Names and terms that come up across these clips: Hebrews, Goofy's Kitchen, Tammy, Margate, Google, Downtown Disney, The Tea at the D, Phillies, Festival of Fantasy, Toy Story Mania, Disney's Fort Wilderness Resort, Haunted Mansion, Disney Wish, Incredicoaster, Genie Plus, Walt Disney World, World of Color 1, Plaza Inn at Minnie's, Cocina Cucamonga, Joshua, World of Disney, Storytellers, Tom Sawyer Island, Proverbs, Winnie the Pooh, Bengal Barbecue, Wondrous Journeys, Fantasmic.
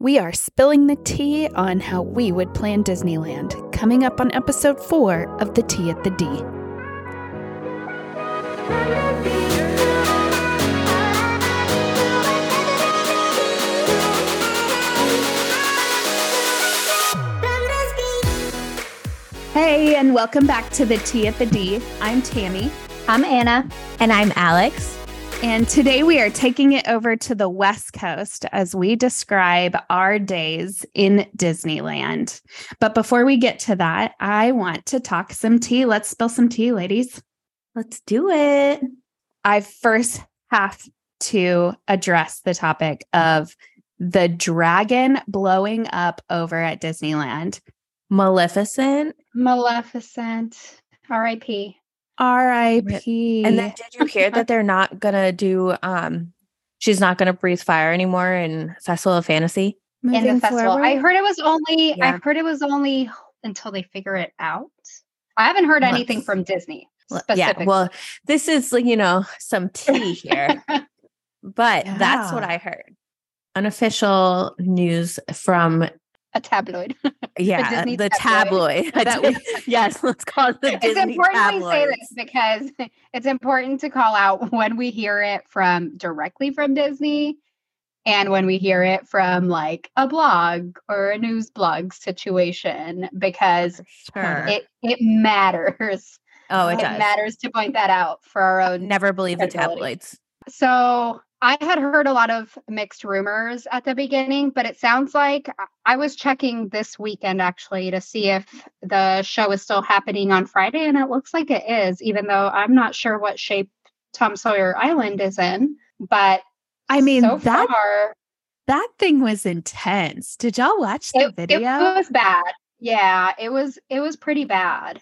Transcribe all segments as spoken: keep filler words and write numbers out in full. We are spilling the tea on how we would plan Disneyland, coming up on episode four of The Tea at the D. Hey, and welcome back to The Tea at the D. I'm Tammy. I'm Anna. And I'm Alex. And today we are taking it over to the West Coast as we describe our days in Disneyland. But before we get to that, I want to talk some tea. Let's spill some tea, ladies. Let's do it. I first have to address the topic of the dragon blowing up over at Disneyland. Maleficent. Maleficent. R I P R I P And then did you hear that they're not going to do, um, she's not going to breathe fire anymore in Festival of Fantasy? In Moving the festival. Forward? I heard it was only, yeah. I heard it was only until they figure it out. I haven't heard Months. anything from Disney specifically. Yeah, well, this is, you know, some tea here, but yeah. That's what I heard. Unofficial news from a tabloid. Yeah, the, the tabloid. tabloid. Yes, let's call it the Disney tabloid. It's important we say this because it's important to call out when we hear it from directly from Disney and when we hear it from like a blog or a news blog situation, because sure. it, it matters. Oh, it, it does. It matters to point that out for our own. Never believe the tabloids. So I had heard a lot of mixed rumors at the beginning, but it sounds like I was checking this weekend actually to see if the show is still happening on Friday. And it looks like it is, even though I'm not sure what shape Tom Sawyer Island is in. But I mean, so that, far, that thing was intense. Did y'all watch the it, video? It was bad. Yeah, it was, it was pretty bad.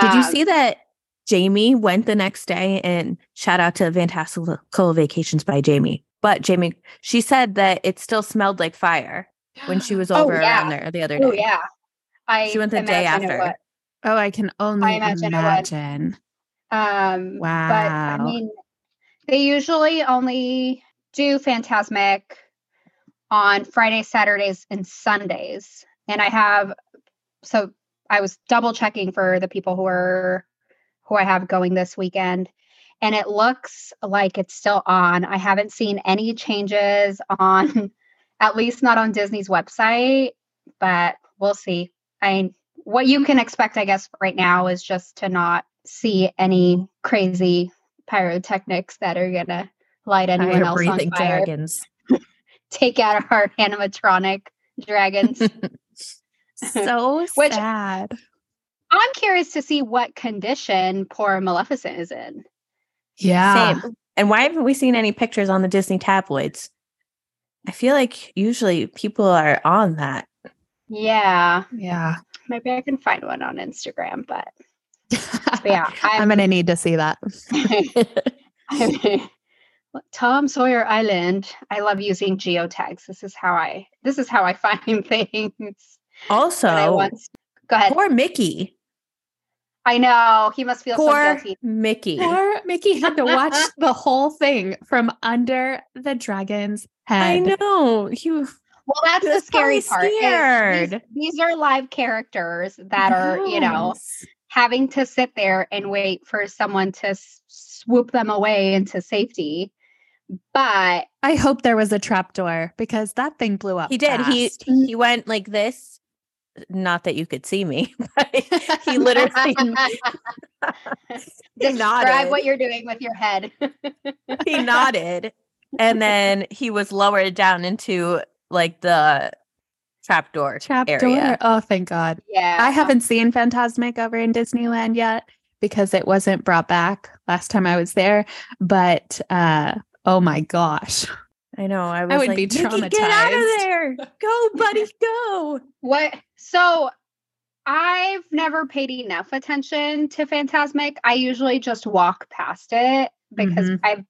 Did um, you see that? Jamie went the next day, and shout out to Fantastical Vacations by Jamie. But Jamie, she said that it still smelled like fire when she was over oh, yeah. around there the other day. Oh, yeah. I she went the day after. Oh, I can only I imagine. imagine. Um, wow. But, I mean, they usually only do Fantasmic on Fridays, Saturdays, and Sundays. And I have, so I was double checking for the people who are who I have going this weekend. And it looks like it's still on. I haven't seen any changes on, at least not on Disney's website, but we'll see. I what you can expect, I guess, right now is just to not see any crazy pyrotechnics that are going to light anyone fire else breathing on fire. Dragons. Take out our animatronic dragons. So Which, sad. I'm curious to see what condition poor Maleficent is in. Yeah. Same. And why haven't we seen any pictures on the Disney tabloids? I feel like usually people are on that. Yeah. Yeah. Maybe I can find one on Instagram, but, but yeah. I'm, I'm going to need to see that. Tom Sawyer Island. I love using geotags. This is how I, this is how I find things. Also, I once, go ahead. Poor Mickey. I know. He must feel Poor so guilty. Mickey. Poor Mickey had to watch the whole thing from under the dragon's head. I know. He, well, that's the scary part. These, these are live characters that are, yes. you know, having to sit there and wait for someone to swoop them away into safety. But I hope there was a trapdoor because that thing blew up. He did. Fast. He He went like this. Not that you could see me, but he literally he describe nodded. What you're doing with your head. He nodded, and then he was lowered down into like the trapdoor trap area. Door. Oh, thank God! Yeah, I haven't seen Fantasmic over in Disneyland yet because it wasn't brought back last time I was there. But uh, oh my gosh. I know. I, was I would like, be traumatized. Get out of there. Go, buddy, go. What? So I've never paid enough attention to Fantasmic. I usually just walk past it because mm-hmm. I've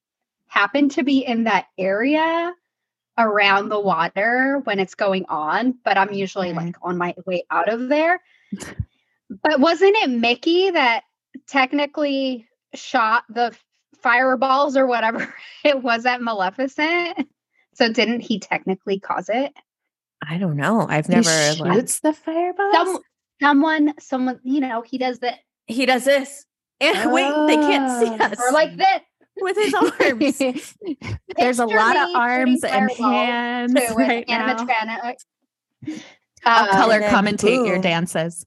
happened to be in that area around the water when it's going on, but I'm usually mm-hmm. like on my way out of there. But wasn't it Mickey that technically shot the fireballs or whatever it was at Maleficent? So didn't he technically cause it? I don't know. I've never he shoots the fireball. Some, someone, someone, you know, he does that. He does this. And oh. wait, they can't see us. Or like this. With his arms. There's a lot of arms and hands right now. I'll um, color commentate ooh. your dances.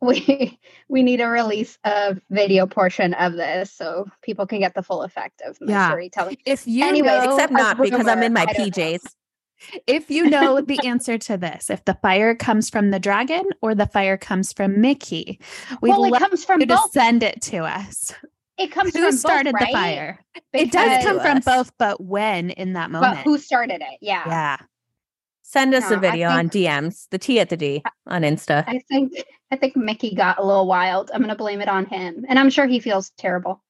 we we need a release of video portion of this so people can get the full effect of my yeah. storytelling. If you anyway, know, except not because rumor, I'm in my P Js. Know. If you know the answer to this, if the fire comes from the dragon or the fire comes from Mickey, we'd well, love comes from you both. To send it to us. It comes who from who started both, the right? fire. Because it does come from both, but when in that moment? But who started it? Yeah. Yeah. Send us no, a video think, on D Ms, the Tea at the D on Insta. I think I think Mickey got a little wild. I'm going to blame it on him. And I'm sure he feels terrible.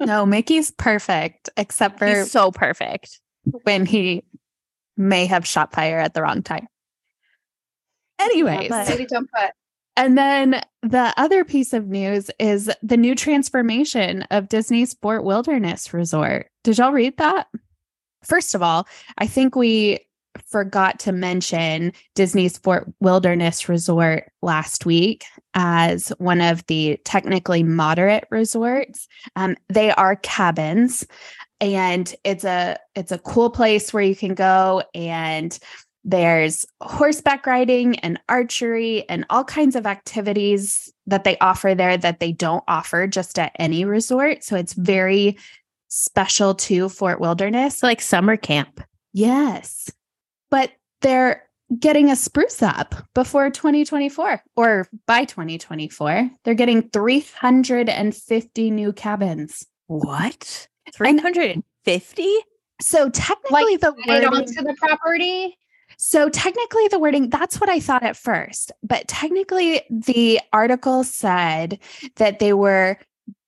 No, Mickey's perfect, except for he's so perfect when he may have shot fire at the wrong time. Anyways. Yeah, maybe don't put. And then the other piece of news is the new transformation of Disney's Fort Wilderness Resort. Did y'all read that? First of all, I think we forgot to mention Disney's Fort Wilderness Resort last week as one of the technically moderate resorts. Um, they are cabins, and it's a it's a cool place where you can go, and there's horseback riding and archery and all kinds of activities that they offer there that they don't offer just at any resort. So it's very special to Fort Wilderness. Like summer camp. Yes. But they're getting a spruce up before twenty twenty-four or by twenty twenty-four. They're getting three hundred fifty new cabins. What? three hundred fifty? So technically like, the wording onto the property. So technically the wording, that's what I thought at first. But technically the article said that they were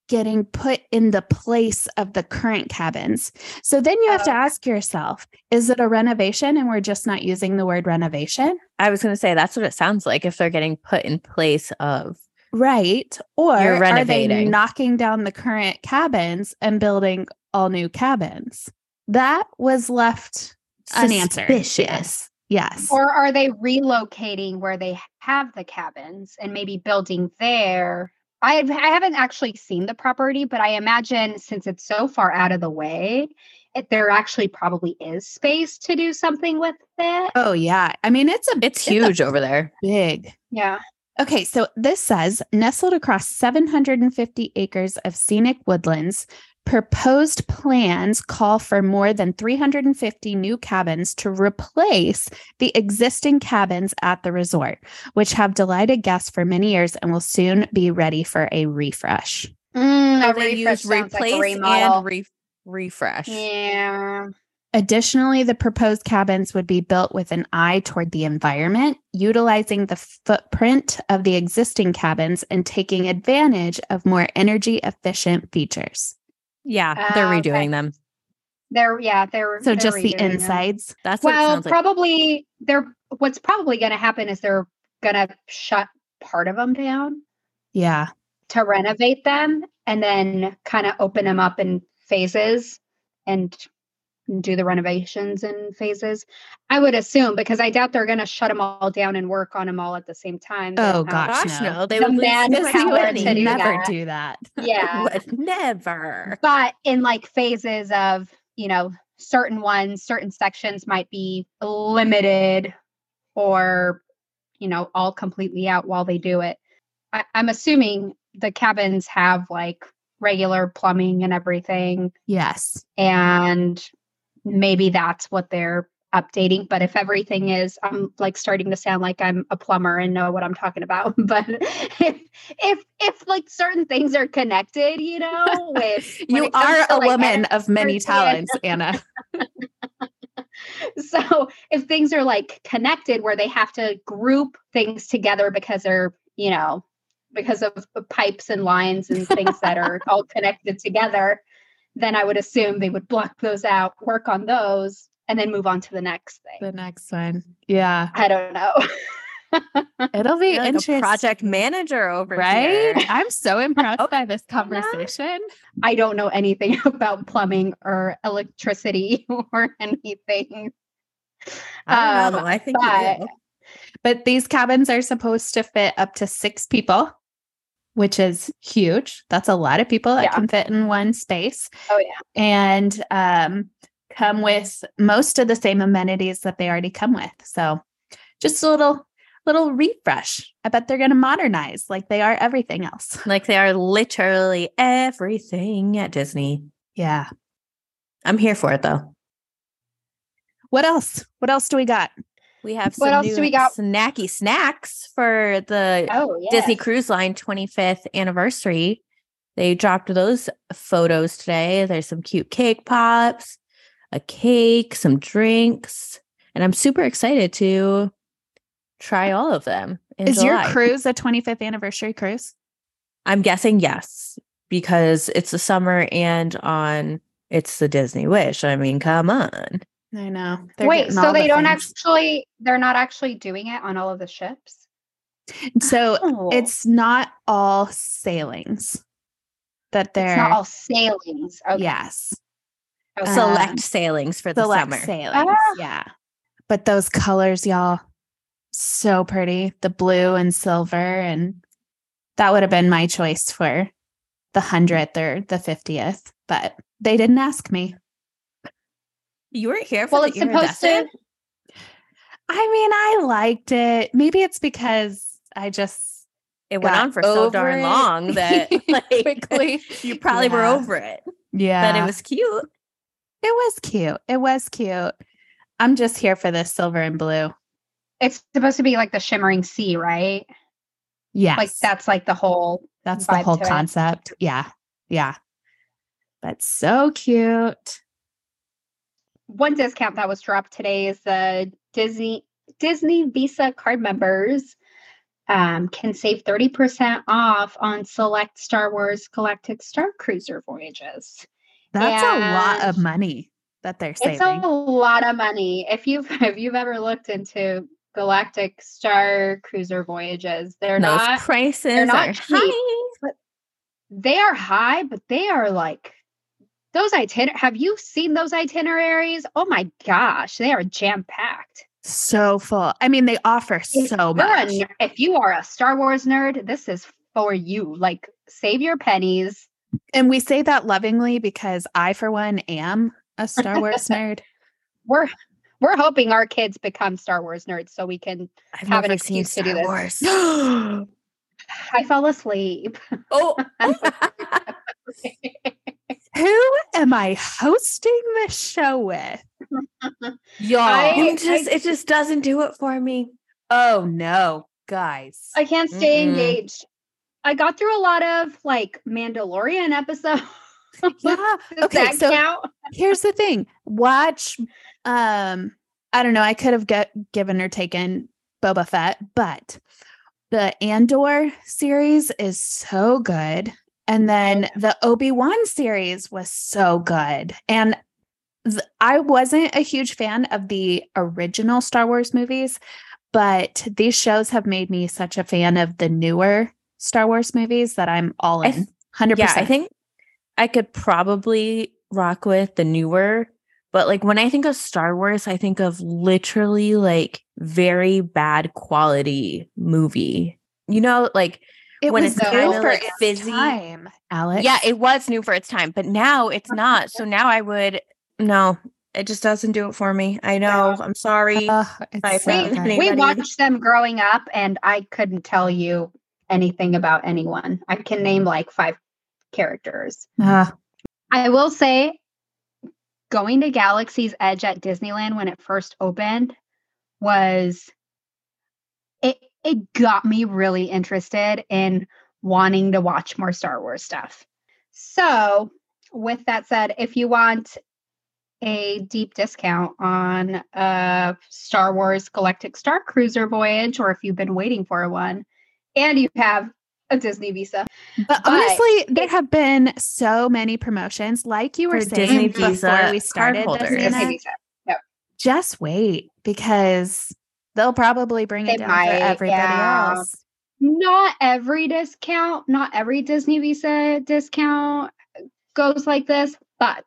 getting put in the place of the current cabins. So then you have oh. to ask yourself, is it a renovation and we're just not using the word renovation? I was going to say, that's what it sounds like if they're getting put in place of. Right. Or are they knocking down the current cabins and building all new cabins? That was left unanswered. Suspicious. Yes. Or are they relocating where they have the cabins and maybe building there? I've, I haven't actually seen the property, but I imagine since it's so far out of the way, it, there actually probably is space to do something with it. Oh, yeah. I mean, it's a it's, it's huge a, over there. Big. Yeah. Okay. So this says, nestled across seven hundred fifty acres of scenic woodlands, proposed plans call for more than three hundred fifty new cabins to replace the existing cabins at the resort, which have delighted guests for many years and will soon be ready for a refresh. Mm, so a they refresh use replace like and re- refresh. Yeah. Additionally, the proposed cabins would be built with an eye toward the environment, utilizing the footprint of the existing cabins and taking advantage of more energy-efficient features. Yeah, they're redoing uh, okay. them. They're yeah, they're so they're just the insides. Them. That's well, what it probably like. They're what's probably going to happen is they're going to shut part of them down. Yeah, to renovate them and then kind of open them up in phases and do the renovations in phases. I would assume because I doubt they're going to shut them all down and work on them all at the same time. Oh gosh, gosh, no! no. They the would, would do never that. do that. Yeah, would never. But in like phases of, you know, certain ones, certain sections might be limited, or you know, all completely out while they do it. I, I'm assuming the cabins have like regular plumbing and everything. Yes, and maybe that's what they're updating. But if everything is, I'm like starting to sound like I'm a plumber and know what I'm talking about. But if, if, if like certain things are connected, you know, with you are a like woman of many talents, Anna. So if things are like connected where they have to group things together because they're, you know, because of pipes and lines and things that are all connected together, then I would assume they would block those out, work on those, and then move on to the next thing. The next one. Yeah. I don't know. It'll be like interesting. Project manager over right? here. I'm so impressed oh, by this conversation. I don't know anything about plumbing or electricity or anything. I don't um, know. I think but, you do. But these cabins are supposed to fit up to six people, which is huge. That's a lot of people that yeah. can fit in one space. Oh, yeah. And um, come with most of the same amenities that they already come with. So just a little little refresh. I bet they're going to modernize like they are everything else. Like they are literally everything at Disney. Yeah. I'm here for it, though. What else? What else do we got? We have some what else new do we got? Snacky snacks for the oh, yeah. Disney Cruise Line twenty-fifth anniversary. They dropped those photos today. There's some cute cake pops, a cake, some drinks, and I'm super excited to try all of them. In Is July. Your cruise a twenty-fifth anniversary cruise? I'm guessing yes, because it's the summer and on it's the Disney Wish. I mean, come on. I know. They're Wait, so they the don't things. actually, they're not actually doing it on all of the ships? So oh. it's not all sailings that they're. It's not all sailings. Okay. Yes. Okay. Select um, sailings for the select summer. Sailings. Ah. Yeah. But those colors, y'all, so pretty. The blue and silver. And that would have been my choice for the hundredth or the fiftieth. But they didn't ask me. You weren't here for well, the it's supposed to. I mean, I liked it. Maybe it's because I just it went on for so darn it. long that like, quickly you probably yeah. were over it. Yeah, but it was cute. It was cute. It was cute. I'm just here for the silver and blue. It's supposed to be like the shimmering sea, right? Yeah, like that's like the whole. That's the whole concept. It. Yeah, yeah. But so cute. One discount that was dropped today is the Disney Disney Visa card members um, can save thirty percent off on select Star Wars Galactic Star Cruiser voyages. That's and a lot of money that they're saving. It's a lot of money. If you've if you've ever looked into Galactic Star Cruiser voyages, they're Those not prices they're not are cheap, high. They are high, but they are like. Those itiner- have you seen those itineraries? Oh my gosh, they are jam-packed. So full. I mean, they offer if so much. Ner- if you are a Star Wars nerd, this is for you. Like, save your pennies. And we say that lovingly because I, for one, am a Star Wars nerd. We're we're hoping our kids become Star Wars nerds so we can I've have an excuse to do this. Wars. I fell asleep. Oh. Who am I hosting this show with? Y'all. I, just, I, it just doesn't do it for me. Oh, no, guys. I can't stay Mm-mm. engaged. I got through a lot of, like, Mandalorian episodes. Yeah. Okay, so count? Here's the thing. Watch, um, I don't know, I could have get, given or taken Boba Fett, but the Andor series is so good. And then the Obi-Wan series was so good. And th- I wasn't a huge fan of the original Star Wars movies, but these shows have made me such a fan of the newer Star Wars movies that I'm all in. I th- one hundred percent. Yeah, I think I could probably rock with the newer, but like when I think of Star Wars, I think of literally like very bad quality movie. You know, like... It when was it's new for like its fizzy. time, Alex. Yeah, it was new for its time, but now it's not. So now I would, no, it just doesn't do it for me. I know. I'm sorry. Uh, I so we, we watched them growing up, and I couldn't tell you anything about anyone. I can name like five characters. Uh, I will say going to Galaxy's Edge at Disneyland when it first opened was... it. It got me really interested in wanting to watch more Star Wars stuff. So with that said, if you want a deep discount on a Star Wars Galactic Star Cruiser voyage, or if you've been waiting for one and you have a Disney Visa. But, but honestly, there have been so many promotions. Like you were saying Disney before Visa we started this, Disney Visa. Yep. Just wait because... They'll probably bring it, it down might, for everybody yeah. else. Not every discount, not every Disney Visa discount goes like this, but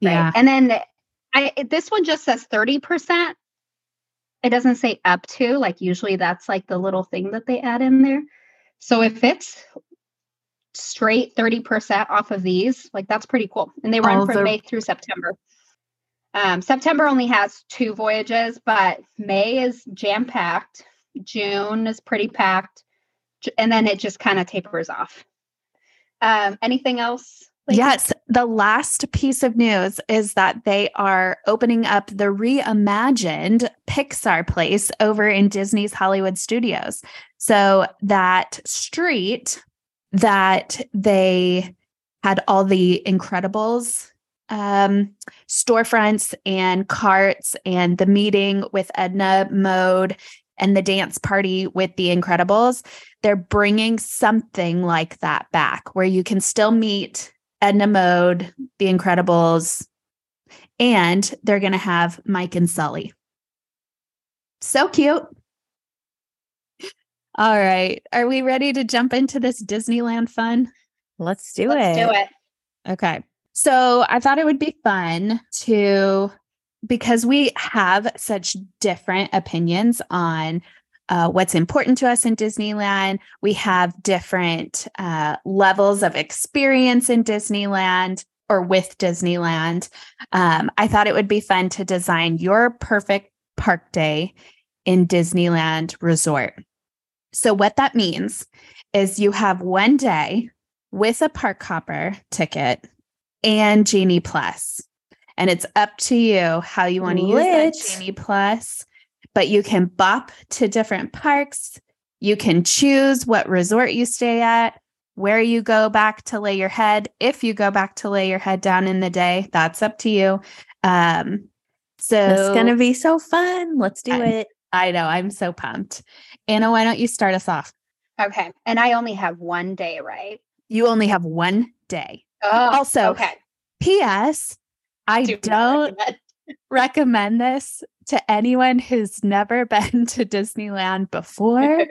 yeah. Right. And then I, this one just says thirty percent. It doesn't say up to, like, usually that's like the little thing that they add in there. So if it's straight thirty percent off of these, like, that's pretty cool. And they run All from the- May through September. Um, September only has two voyages, but May is jam-packed. June is pretty packed. And then it just kind of tapers off. Um, anything else? Like, yes. The last piece of news is that they are opening up the reimagined Pixar place over in Disney's Hollywood Studios. So that street that they had all the Incredibles um, storefronts and carts and the meeting with Edna Mode and the dance party with the Incredibles, they're bringing something like that back where you can still meet Edna Mode, the Incredibles, and they're going to have Mike and Sully. So cute. All right. Are we ready to jump into this Disneyland fun? Let's do Let's it. Let's do it. Okay. So I thought it would be fun to, because we have such different opinions on Uh, what's important to us in Disneyland. We have different uh, levels of experience in Disneyland or with Disneyland. Um, I thought it would be fun to design your perfect park day in Disneyland Resort. So what that means is you have one day with a park hopper ticket and Genie Plus, and it's up to you how you want to use that Genie Plus. But you can bop to different parks. You can choose what resort you stay at, where you go back to lay your head. If you go back to lay your head down in the day, that's up to you. Um, so it's going to be so fun. Let's do I'm, it. I know. I'm so pumped. Anna, why don't you start us off? Okay. And I only have one day, right? You only have one day. Oh, also, okay. P S I do don't recommend. recommend this to anyone who's never been to Disneyland before.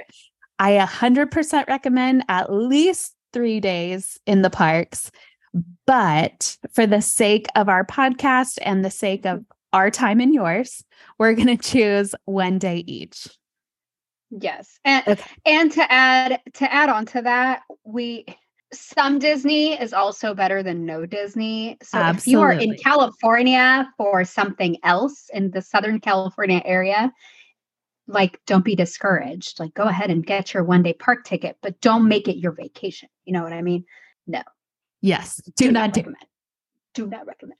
I one hundred percent recommend at least three days in the parks. But for the sake of our podcast and the sake of our time and yours, we're going to choose one day each. Yes. And, okay. and to add to add on to that, we some Disney is also better than no Disney. So Absolutely. If you are in California for something else in the Southern California area, like, don't be discouraged. Like, go ahead and get your one day park ticket, but don't make it your vacation. You know what I mean? No. Yes. Do, do not, not do. recommend. Do not recommend.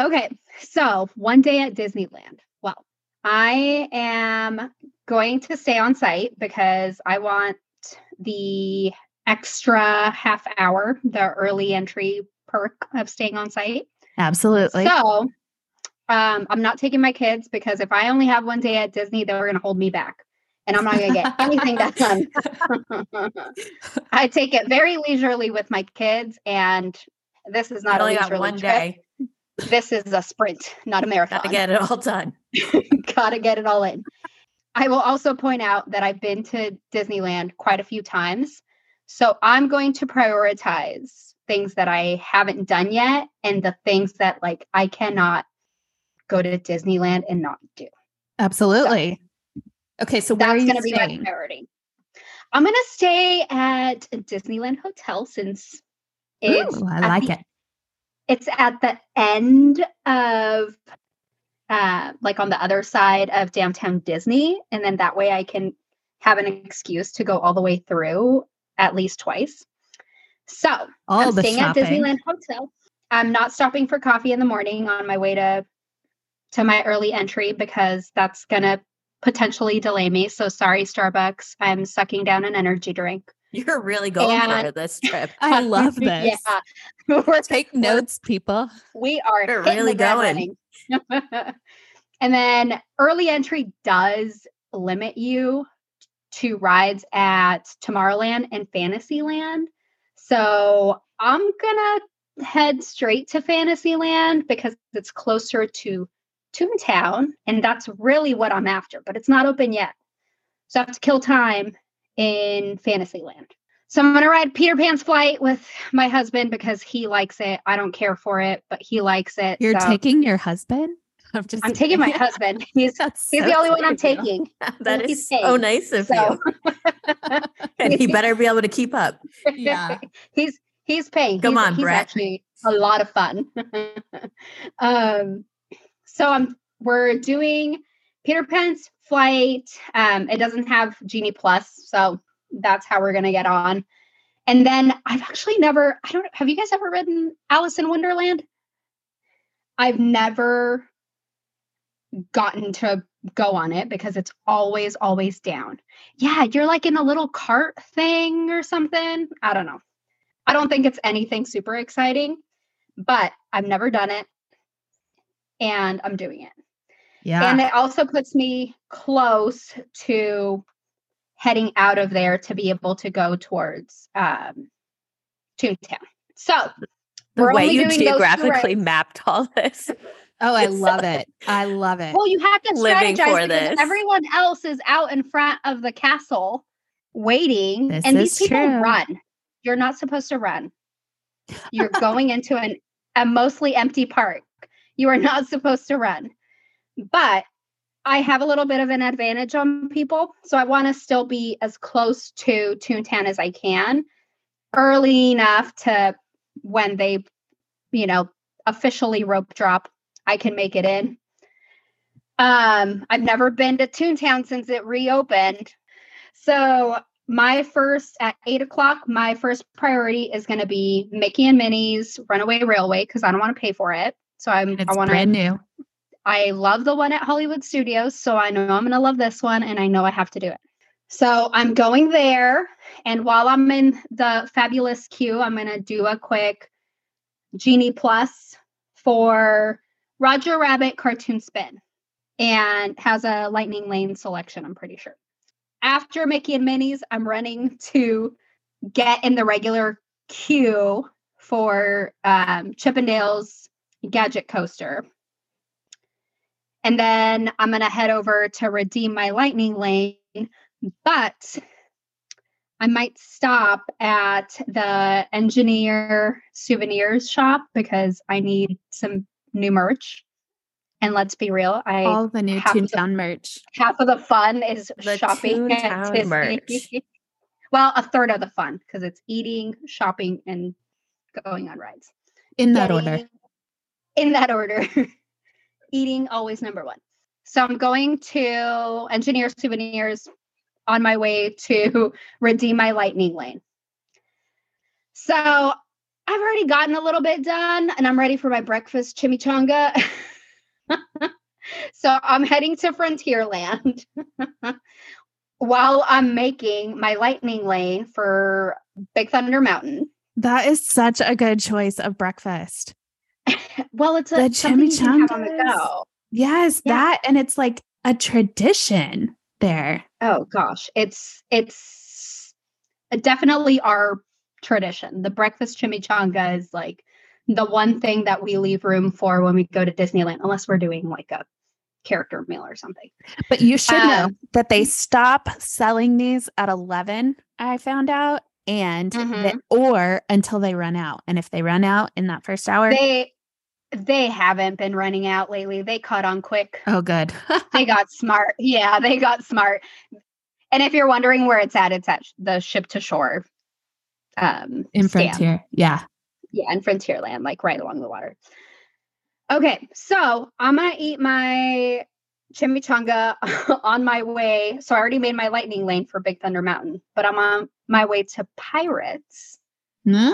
Okay. So one day at Disneyland. Well, I am going to stay on site because I want the extra half hour, the early entry perk of staying on site. Absolutely. So um, I'm not taking my kids because if I only have one day at Disney, they're going to hold me back and I'm not going to get anything that's done. I take it very leisurely with my kids, and this is not only a leisurely one trip. Day. This is a sprint, not a marathon. Gotta get it all done. Gotta get it all in. I will also point out that I've been to Disneyland quite a few times. So I'm going to prioritize things that I haven't done yet and the things that, like, I cannot go to Disneyland and not do. Absolutely. So, okay. So where that's going to be my priority. I'm going to stay at Disneyland Hotel since it's, Ooh, I like the, it. It's at the end of, uh, like, on the other side of Downtown Disney. And then that way I can have an excuse to go all the way through at least twice. So All I'm staying shopping. at Disneyland Hotel. I'm not stopping for coffee in the morning on my way to, to my early entry because that's going to potentially delay me. So sorry, Starbucks. I'm sucking down an energy drink. You're really going and, for this trip. I love this. Yeah. We're, Take we're, notes, people. We are We're really going. And then early entry does limit you to rides at Tomorrowland and Fantasyland. So I'm going to head straight to Fantasyland because it's closer to Toontown. And that's really what I'm after, but it's not open yet. So I have to kill time in Fantasyland. So I'm going to ride Peter Pan's Flight with my husband because he likes it. I don't care for it, but he likes it. You're so. taking your husband? I'm just I'm taking my husband. He's That's he's so the only one I'm taking. That is so nice of so. you. And he better be able to keep up. Yeah. he's he's paying. Come he's, on, he's Brett. Actually a lot of fun. um so I'm we're doing Peter Pan's flight. Um it doesn't have Genie Plus, so that's how we're gonna get on. And then I've actually never, I don't have you guys ever ridden Alice in Wonderland? I've never gotten to go on it because it's always, always down. Yeah, you're like in a little cart thing or something. I don't know. I don't think it's anything super exciting, but I've never done it and I'm doing it. Yeah. And it also puts me close to heading out of there to be able to go towards um, Toontown. So the way you geographically mapped all this. Oh, I love it. I love it. Well, you have to strategize because this. Everyone else is out in front of the castle waiting. This and these people true. Run. You're not supposed to run. You're going into an, a mostly empty park. You are not supposed to run. But I have a little bit of an advantage on people. So I want to still be as close to Toontown as I can early enough to when they, you know, officially rope drop, I can make it in. Um, I've never been to Toontown since it reopened. So my first at eight o'clock, my first priority is going to be Mickey and Minnie's Runaway Railway. Cause I don't want to pay for it. So I'm, it's I want to brand new. I love the one at Hollywood Studios, so I know I'm going to love this one, and I know I have to do it. So I'm going there, and while I'm in the fabulous queue, I'm going to do a quick Genie Plus for Roger Rabbit Cartoon Spin, and has a Lightning Lane selection, I'm pretty sure. After Mickey and Minnie's, I'm running to get in the regular queue for um, Chippendale's Gadget Coaster. And then I'm going to head over to redeem my Lightning Lane, but I might stop at the Engineer Souvenirs shop because I need some new merch. And let's be real, I all the new Toontown merch. Half of the fun is the shopping at Disney. Merch. Well, a third of the fun because it's eating, shopping, and going on rides. In that Getting, order. In that order. Eating always number one. So I'm going to Engineer Souvenirs on my way to redeem my Lightning Lane. So I've already gotten a little bit done and I'm ready for my breakfast chimichanga. So I'm heading to Frontierland while I'm making my Lightning Lane for Big Thunder Mountain. That is such a good choice of breakfast. Well, it's a chimichanga on the go. Yes, yeah. That and it's like a tradition there. Oh gosh, it's it's definitely our tradition. The breakfast chimichanga is like the one thing that we leave room for when we go to Disneyland, unless we're doing like a character meal or something. But you should um, know that they stop selling these at eleven. I found out. And mm-hmm. that, or until they run out. And if they run out in that first hour, they they haven't been running out lately. They caught on quick. Oh, good. They got smart. Yeah, they got smart. And if you're wondering where it's at, it's at the ship to shore. Um, in stand. Frontier. Yeah. Yeah. In Frontierland, like right along the water. Okay. So I'm going to eat my chimichanga on my way. So I already made my Lightning Lane for Big Thunder Mountain, but I'm on my way to Pirates. No,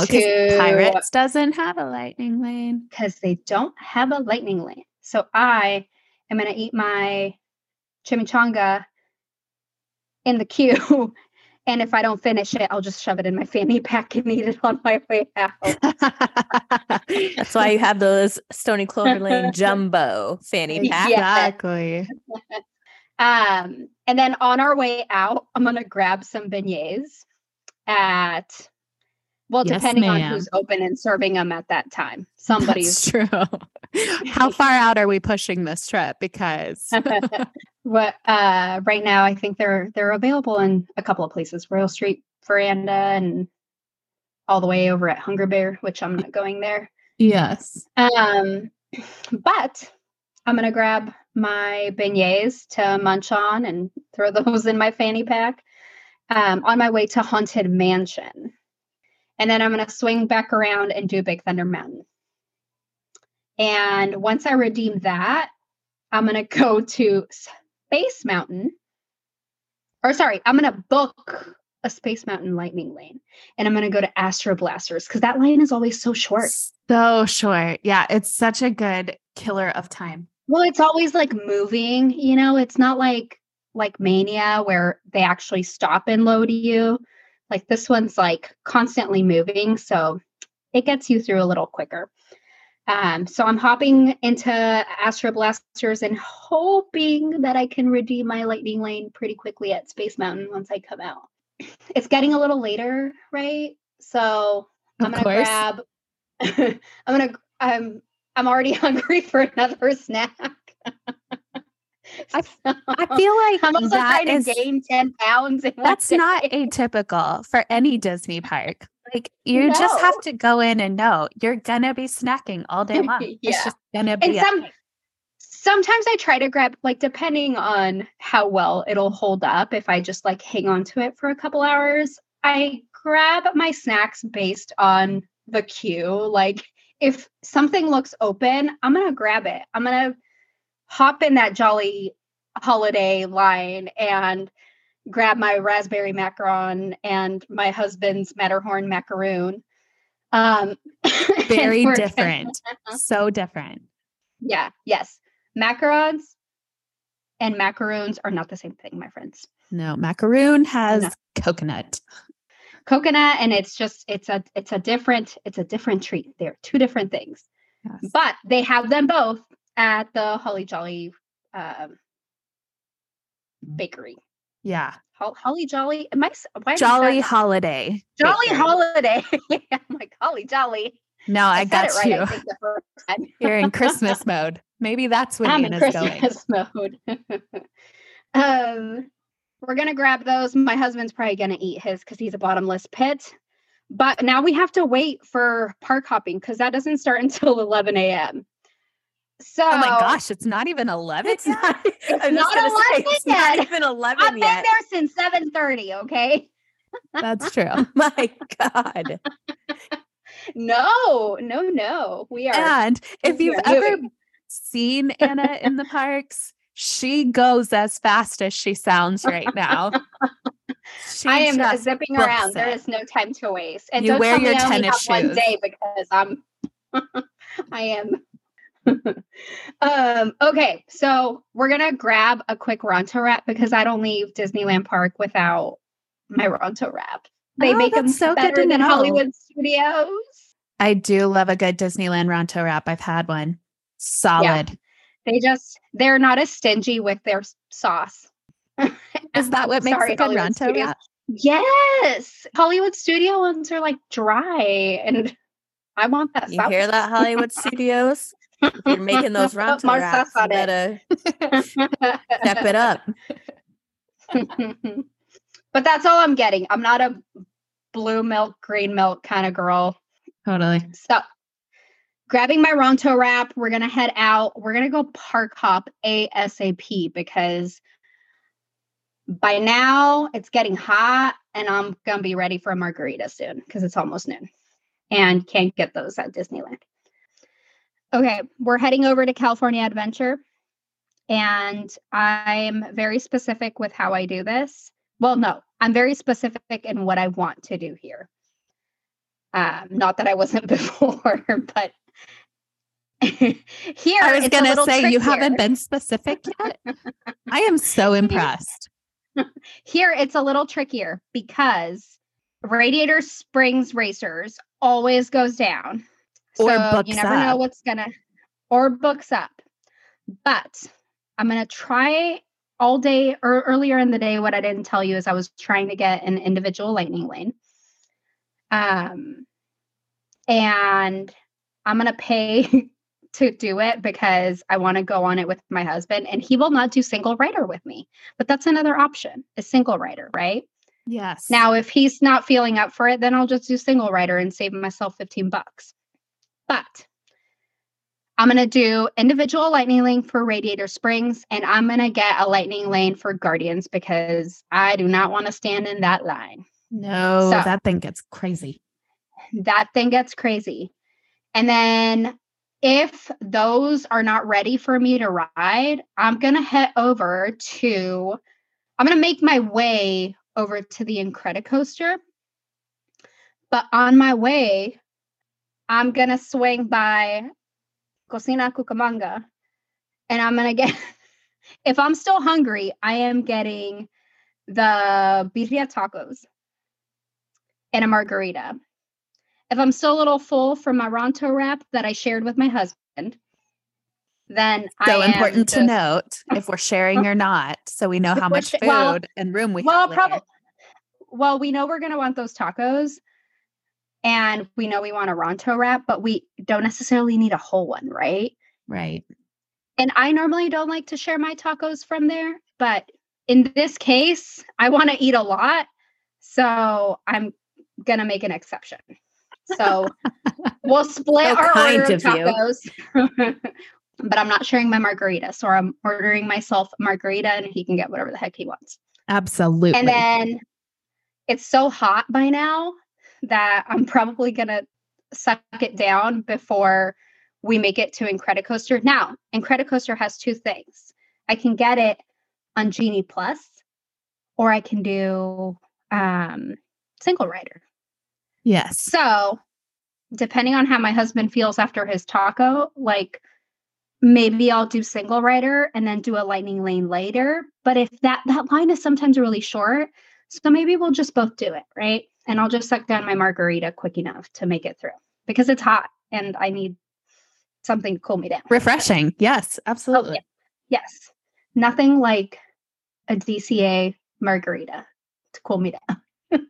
because Pirates doesn't have a Lightning Lane. Because they don't have a Lightning Lane. So I am going to eat my chimichanga in the queue. And if I don't finish it, I'll just shove it in my fanny pack and eat it on my way out. That's why you have those Stony Clover Lane jumbo fanny pack. Exactly. Um, and then on our way out, I'm going to grab some beignets at, well, yes, depending ma'am. on who's open and serving them at that time. Somebody's That's true. How far out are we pushing this trip? Because what, uh, right now I think they're, they're available in a couple of places, Royal Street Veranda and all the way over at Hunger Bear, which I'm not going there. Yes. Um, but I'm going to grab my beignets to munch on and throw those in my fanny pack um, on my way to Haunted Mansion. And then I'm going to swing back around and do Big Thunder Mountain. And once I redeem that, I'm going to go to Space Mountain. Or sorry, I'm going to book a Space Mountain Lightning Lane. And I'm going to go to Astro Blasters because that lane is always so short. So short. Yeah, it's such a good killer of time. Well, it's always like moving, you know, it's not like like Mania where they actually stop and load you. Like this one's like constantly moving. So it gets you through a little quicker. Um, so I'm hopping into Astro Blasters and hoping that I can redeem my Lightning Lane pretty quickly at Space Mountain once I come out. It's getting a little later, right? So I'm going to grab, I'm going to, I'm, I'm already hungry for another snack. I, so, I feel like I'm also that trying is, to gain ten pounds. That's not atypical for any Disney park. Like you no. just have to go in and know you're going to be snacking all day long. Yeah. It's just going to be. Some, sometimes I try to grab, like, depending on how well it'll hold up. If I just like hang on to it for a couple hours, I grab my snacks based on the queue. Like if something looks open, I'm going to grab it. I'm going to hop in that Jolly Holiday line and grab my raspberry macaron and my husband's Matterhorn macaroon. Um, Very different. Gonna... So different. Yeah. Yes. Macarons and macaroons are not the same thing, my friends. No, macaroon has no. coconut. Coconut. And it's just, it's a, it's a different, it's a different treat. They're two different things, yes. But they have them both at the Holly Jolly um, bakery. Yeah. Ho- Holly Jolly. Am I, why Jolly Holiday. Jolly bakery. Holiday. I'm like, Holly Jolly. No, I, I got it right, you. I think, the first time. You're in Christmas mode. Maybe that's where I'm Anna's going. I'm in Christmas going. mode. um, we're going to grab those. My husband's probably going to eat his because he's a bottomless pit. But now we have to wait for park hopping because that doesn't start until eleven a.m. So, oh my gosh, it's not even eleven. It's not, it's not eleven say, yet. It's not even eleven I've yet. I've been there since seven thirty, okay? That's true. My God. No, no, no. We are. And if you've ever doing. seen Anna in the parks, she goes as fast as she sounds right now. She I am zipping around. It. There is no time to waste. And you don't wear your me tennis I only have shoes. One day because I'm, I am. um, okay, so we're going to grab a quick Ronto Wrap because I don't leave Disneyland Park without my Ronto Wrap. They oh, make them so better good than know. Hollywood Studios. I do love a good Disneyland Ronto Wrap. I've had one. Solid. Yeah. They just, they're not as stingy with their sauce. Is that what makes Sorry, a good Hollywood Ronto Studios? Wrap? Yes. Hollywood Studio ones are like dry and I want that you sauce. You hear that, Hollywood Studios? If you're making those Ronto Wraps, you better step it up. But that's all I'm getting. I'm not a blue milk, green milk kind of girl. Totally. So grabbing my Ronto Wrap, we're going to head out. We're going to go park hop ASAP because by now it's getting hot and I'm going to be ready for a margarita soon because it's almost noon and can't get those at Disneyland. Okay, we're heading over to California Adventure, and I'm very specific with how I do this. Well, no, I'm very specific in what I want to do here. Um, not that I wasn't before, but here I was going to say trickier. You haven't been specific yet. I am so impressed. Here it's a little trickier because Radiator Springs Racers always goes down. So or books you never up. know what's gonna or books up, but I'm gonna try all day or earlier in the day. What I didn't tell you is I was trying to get an individual lightning lane. Um, and I'm gonna pay to do it because I want to go on it with my husband, and he will not do single rider with me. But that's another option: a single rider, right? Yes. Now, if he's not feeling up for it, then I'll just do single rider and save myself fifteen bucks. But I'm going to do individual lightning lane for Radiator Springs, and I'm going to get a lightning lane for Guardians because I do not want to stand in that line. No, so, that thing gets crazy. That thing gets crazy. And then if those are not ready for me to ride, I'm going to head over to, I'm going to make my way over to the Incredicoaster. But on my way, I'm going to swing by Cocina Cucamonga, and I'm going to get, if I'm still hungry, I am getting the birria tacos and a margarita. If I'm still a little full from my Ronto Wrap that I shared with my husband, then so I So important just, to note if we're sharing or not, so we know how much food well, and room we well, have prob- Well, we know we're going to want those tacos, and we know we want a Ronto Wrap, but we don't necessarily need a whole one, right? Right. And I normally don't like to share my tacos from there, but in this case, I want to eat a lot, so I'm going to make an exception. So we'll split so our order of, of tacos, but I'm not sharing my margarita. So I'm ordering myself a margarita, and he can get whatever the heck he wants. Absolutely. And then it's so hot by now that I'm probably going to suck it down before we make it to Incredicoaster. Now, Incredicoaster has two things. I can get it on Genie Plus, or I can do um, single rider. Yes. So depending on how my husband feels after his taco, like maybe I'll do single rider and then do a lightning lane later. But if that, that line is sometimes really short, so maybe we'll just both do it. Right. And I'll just suck down my margarita quick enough to make it through because it's hot and I need something to cool me down. Refreshing. Yes, absolutely. Oh, yeah. Yes. Nothing like a D C A margarita to cool me down.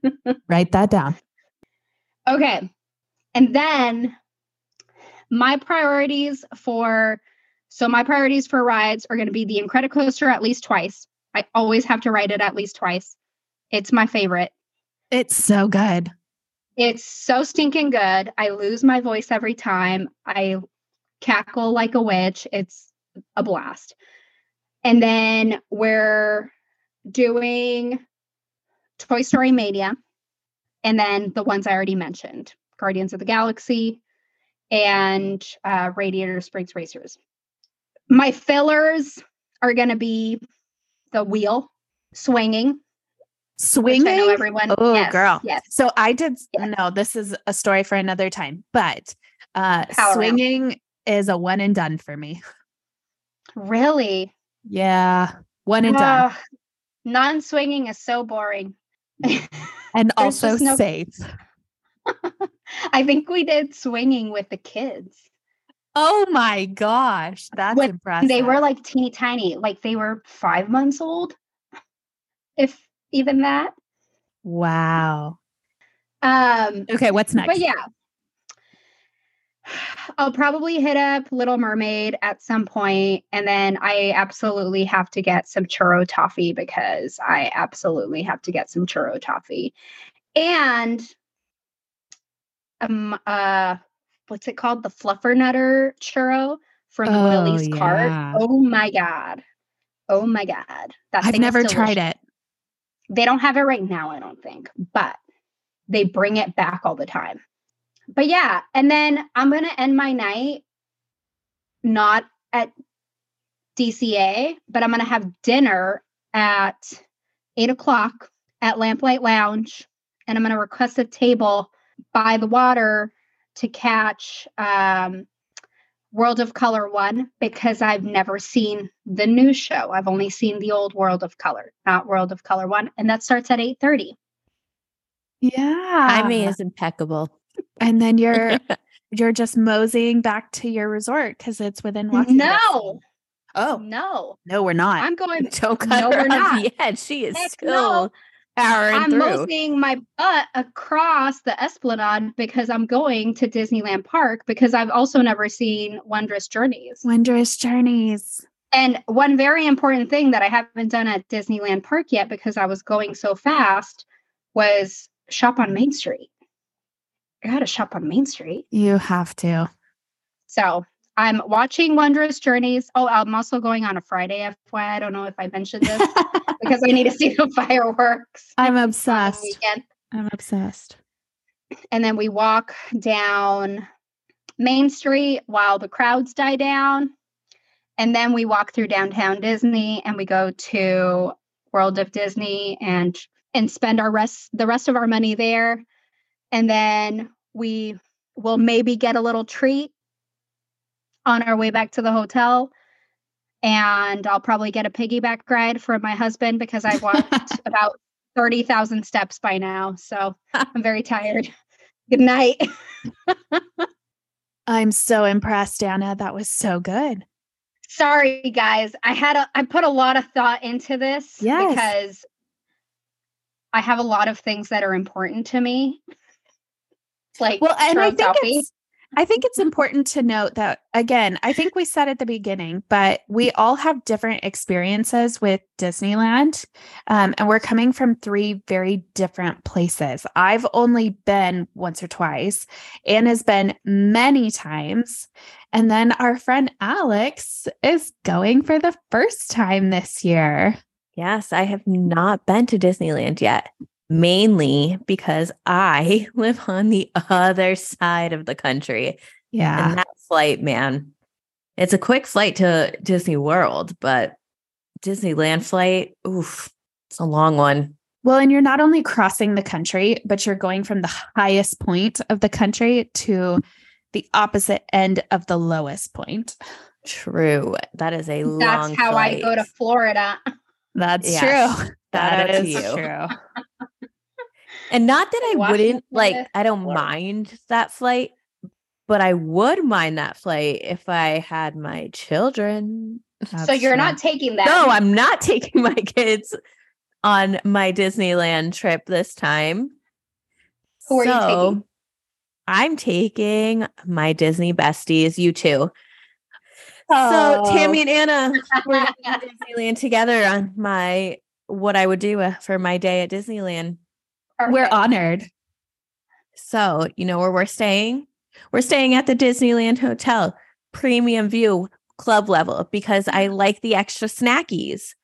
Write that down. Okay. And then my priorities for, so my priorities for rides are going to be the Incredicoaster at least twice. I always have to ride it at least twice. It's my favorite. It's so good. It's so stinking good. I lose my voice every time. I cackle like a witch. It's a blast. And then we're doing Toy Story Mania. And then the ones I already mentioned, Guardians of the Galaxy and uh, Radiator Springs Racers. My fillers are going to be the wheel swinging. Swinging? I know everyone. Oh, yes, girl. Yes. So I did. Yes. No, this is a story for another time. But uh, swinging round is a one and done for me. Really? Yeah. One and uh, done. Non-swinging is so boring. And also no... safe. I think we did swinging with the kids. Oh my gosh. That's when impressive. They were like teeny tiny. Like they were five months old. If even that. Wow. Um, okay. What's next? But yeah. I'll probably hit up Little Mermaid at some point, and then I absolutely have to get some churro toffee because I absolutely have to get some churro toffee. And um, uh, what's it called? The Fluffernutter churro from oh, Willie's yeah. cart. Oh my god! Oh my god! That I've never tried it. They don't have it right now, I don't think, but they bring it back all the time. But yeah, and then I'm going to end my night not at D C A, but I'm going to have dinner at eight o'clock at Lamplight Lounge, and I'm going to request a table by the water to catch um, World of Color one because I've never seen the new show. I've only seen the old World of Color, not World of Color one, and that starts at eight thirty. Yeah. Timing is impeccable. And then you're you're just moseying back to your resort because it's within walking. No. Distance. Oh. No. No, we're not. I'm going to cut no, her we're not. Yet. She is Heck still no. powering I'm through. Moseying my butt across the Esplanade because I'm going to Disneyland Park because I've also never seen Wondrous Journeys. Wondrous Journeys. And one very important thing that I haven't done at Disneyland Park yet because I was going so fast was shop on Main Street. I gotta shop on Main Street. You have to. So I'm watching Wondrous Journeys. Oh, I'm also going on a Friday. F Y I, I don't know if I mentioned this because I need to see the fireworks. I'm obsessed. I'm obsessed. And then we walk down Main Street while the crowds die down. And then we walk through Downtown Disney and we go to World of Disney and and spend our rest the rest of our money there. And then we will maybe get a little treat on our way back to the hotel. And I'll probably get a piggyback ride from my husband because I've walked about thirty thousand steps by now. So I'm very tired. Good night. I'm so impressed, Anna. That was so good. Sorry, guys. I had a, I put a lot of thought into this yes. because I have a lot of things that are important to me. Like, well, and I think it's, I think it's important to note that, again, I think we said at the beginning, but we all have different experiences with Disneyland. Um, and we're coming from three very different places. I've only been once or twice. Anna's been many times. And then our friend Alex is going for the first time this year. Yes, I have not been to Disneyland yet. Mainly because I live on the other side of the country. Yeah. And that flight, man, it's a quick flight to Disney World, but Disneyland flight, oof, it's a long one. Well, and you're not only crossing the country, but you're going from the highest point of the country to the opposite end of the lowest point. True. That is a That's long flight. That's how I go to Florida. That's yes, true. That, that is true. And not that I wouldn't, like, I don't mind that flight, but I would mind that flight if I had my children. That's so you're not, not taking that? No, I'm not taking my kids on my Disneyland trip this time. Who are so, you taking? I'm taking my Disney besties, you two. Oh. So Tammy and Anna, we're going to Disneyland together on my, what I would do for my day at Disneyland. Perfect. We're honored. So, you know where we're staying? We're staying at the Disneyland Hotel, premium view, club level, because I like the extra snackies.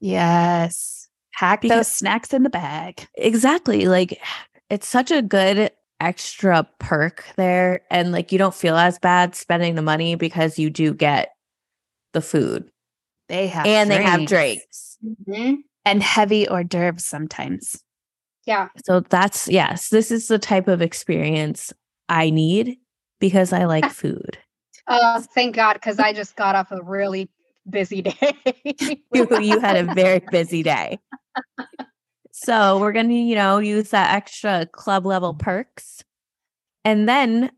Yes. Pack because, those snacks in the bag. Exactly. Like, it's such a good extra perk there. And like, you don't feel as bad spending the money because you do get the food. They have And drinks. they have drinks. Mm-hmm. And heavy hors d'oeuvres sometimes. Yeah. So that's, yes, this is the type of experience I need because I like food. Oh, thank God. Cause I just got off a really busy day. you, you had a very busy day. So we're going to, you know, use that extra club level perks. And then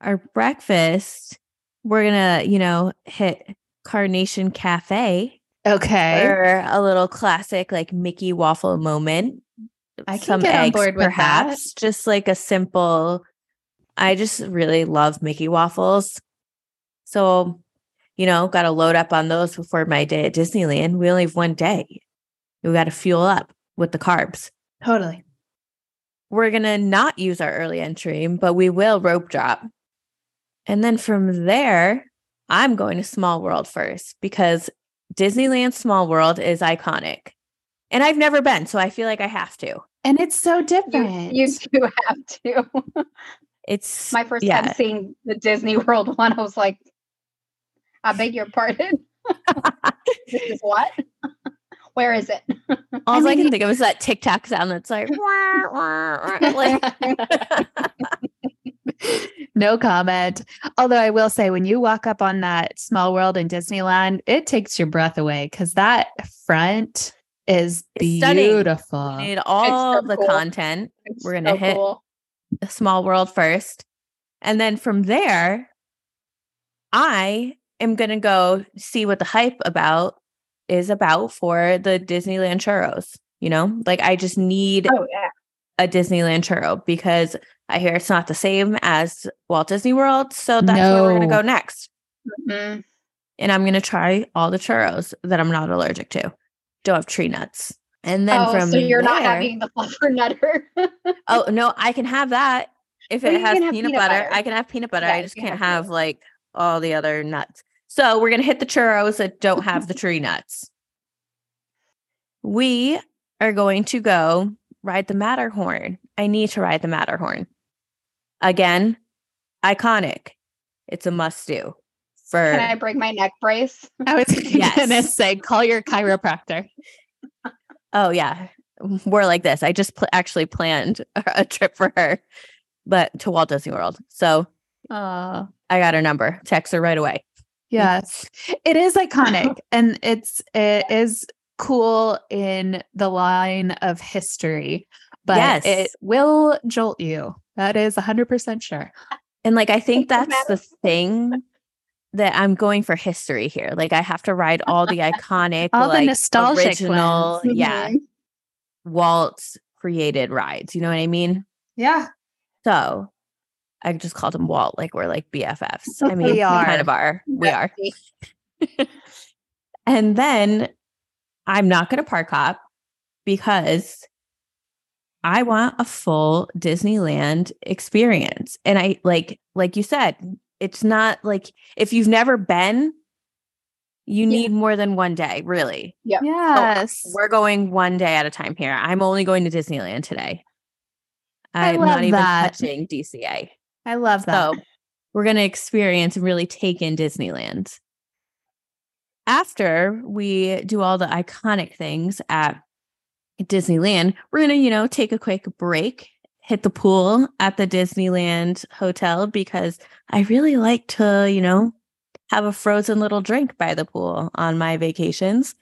our breakfast, we're going to, you know, hit Carnation Cafe. Okay. For a little classic, like Mickey waffle moment. I can Some get eggs, on board with perhaps. That. Just like a simple, I just really love Mickey waffles. So, you know, got to load up on those before my day at Disneyland. We only have one day. We got to fuel up with the carbs. Totally. We're going to not use our early entry, but we will rope drop. And then from there, I'm going to Small World first because Disneyland Small World is iconic. And I've never been, so I feel like I have to. And it's so different. You, you do have to. It's my first yeah. time seeing the Disney World one. I was like, I beg your pardon. This is what? Where is it? All I, mean, I can think of is that TikTok sound that's like, wah, wah, wah, like. No comment. Although I will say, when you walk up on that Small World in Disneyland, it takes your breath away because that front is beautiful. We need all so the cool. content. It's We're going to so hit cool. a Small World first. And then from there, I am going to go see what the hype about is about for the Disneyland churros. You know, like I just need oh, yeah. a Disneyland churro because I hear it's not the same as Walt Disney World. So that's no. where we're going to go next. Mm-hmm. And I'm going to try all the churros that I'm not allergic to. Don't have tree nuts. And then oh, from so you're there, not having the fluffer nutter. oh, no, I can have that. If well, it has peanut, peanut butter, butter, I can have peanut butter. Yeah, I just can't have, have like all the other nuts. So we're going to hit the churros that don't have the tree nuts. We are going to go ride the Matterhorn. I need to ride the Matterhorn. Again, iconic. It's a must do. For... Can I break my neck brace? I was yes. going to say, call your chiropractor. Oh, yeah. We're like this. I just pl- actually planned a trip for her, but to Walt Disney World. So uh, I got her number. Text her right away. Yes. It is iconic. And it's, it is cool in the line of history, but yes. it will jolt you. That is one hundred percent sure. And like, I think that's the thing that I'm going for history here. Like, I have to ride all the iconic, all like, the nostalgic original, ones. Yeah. Walt created rides. You know what I mean? Yeah. So I just called him Walt. Like, we're like B F Fs. I mean, we, we are. kind of are. We are. And then I'm not going to park hop because I want a full Disneyland experience. And I like, like you said, it's not like if you've never been, you need yeah. more than one day, really. Yeah. Yes. So we're going one day at a time here. I'm only going to Disneyland today. I'm I love not even that. touching D C A. I love that. So we're going to experience and really take in Disneyland. After we do all the iconic things at Disneyland, we're going to, you know, take a quick break, hit the pool at the Disneyland Hotel because I really like to, you know, have a frozen little drink by the pool on my vacations.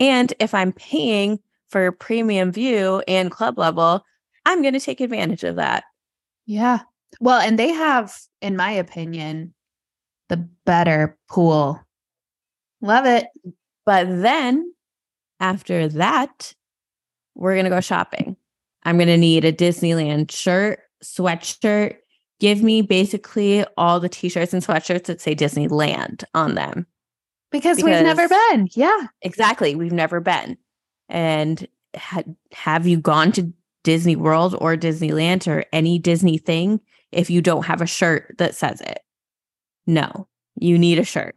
And if I'm paying for premium view and club level, I'm going to take advantage of that. Yeah. Well, and they have, in my opinion, the better pool. Love it. But then after that, we're going to go shopping. I'm going to need a Disneyland shirt, sweatshirt. Give me basically all the t-shirts and sweatshirts that say Disneyland on them. Because, because we've never been. Yeah. Exactly. We've never been. And ha- have you gone to Disney World or Disneyland or any Disney thing if you don't have a shirt that says it? No. You need a shirt.